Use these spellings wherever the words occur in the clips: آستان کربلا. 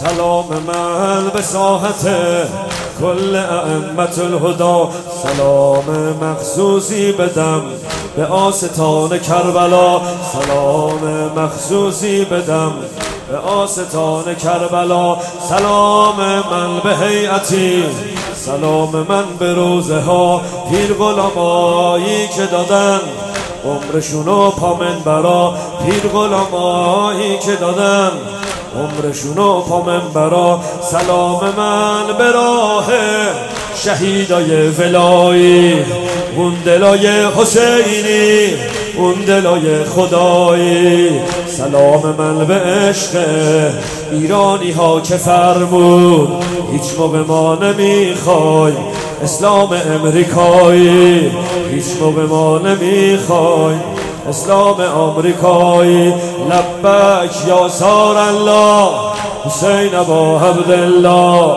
سلام من به ساحت کل ائمه الهدی، سلام مخصوصی بدم به آستان کربلا، سلام مخصوصی بدم به آستان کربلا. سلام من به هیئتی، سلام من به روزه ها پیر غلامایی که دادن عمرشونو پا منبرا، پیر غلامایی که دادن عمرشونو پا منبرا. سلام من به راه شهیدای ولایی، اون دلای حسینی، اون دلای خدایی. سلام من به عشق ایرانی ها که فرمود هیچ موقع ما نمیخوای اسلام امریکایی، هیچ موقع ما نمیخوای اسلام آمریکایی. لبک یا سار الله حسین ابا عبدالله،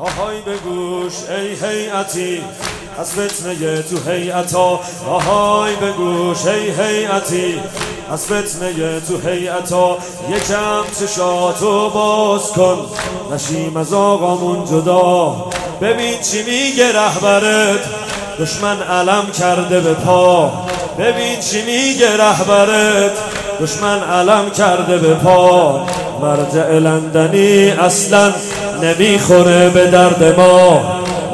آهای بگوش ای هیئتی از فتنه تو هیئتا، آهای بگوش ای هیئتی از فتنه تو هیئتا. یکم چشاتو باز کن نشیم از آقامون جدا، ببین چی میگه رهبرت دشمن علم کرده به پا، ببین چی میگه رهبرت دشمن علم کرده به پا. مرجع لندنی اصلا نمیخوره به درد ما،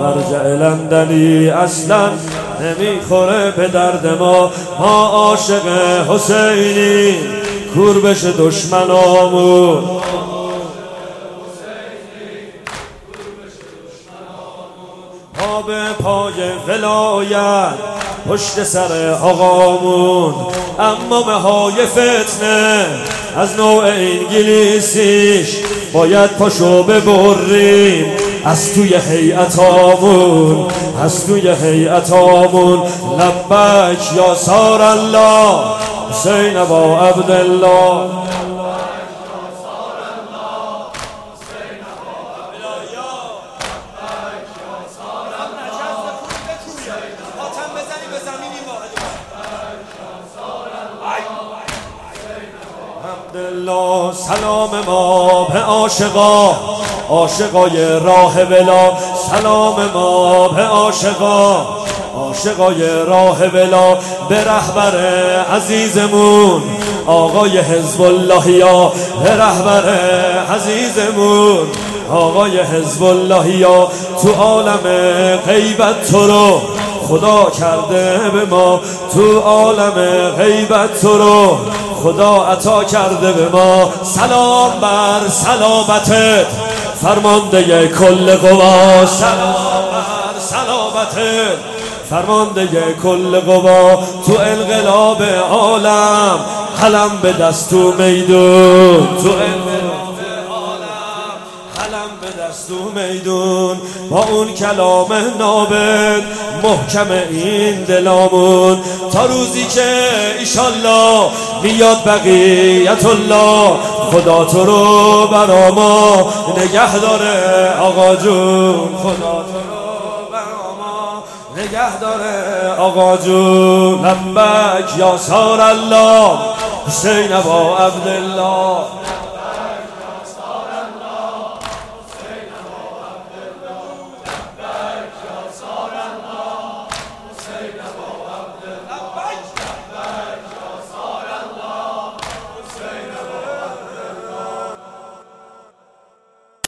مرجع لندنی اصلا نمیخوره به درد ما. ما عاشق حسینی کور بشه دشمنامون، ما به پای ولایت پشت سر آقامون. امامه های فتنه از نوع انگلیسیش باید پاشو ببریم از توی هیئتامون، از توی هیئتامون. لبک یا سار الله حسین ابا عبدالله، سلام ما به عاشقا، عاشقای راه ولا، سلام ما به عاشقا، عاشقای راه ولا. به رهبر عزیزمون آقای حزب اللهیا، به رهبر عزیزمون آقای حزب اللهیا. تو عالم غیبت تو رو خدا کرده به ما، تو عالم غیبت تو رو خدا عطا کرده به ما. سلام بر سلامتت فرمانده کل قوا، سلام بر سلامتت فرمانده کل قوا. تو انقلاب عالم حلم به دست و میدون، تو انقلاب عالم حلم به دست و میدون. با اون کلام نابد محکم این دلامون، تا روزی که ایشالله میاد بقیت الله. خدا تو رو برا ما نگه داره آقا جون، خدا تو رو برا ما نگه داره آقا جون. لبک یا سار الله حسین ابا عبدالله،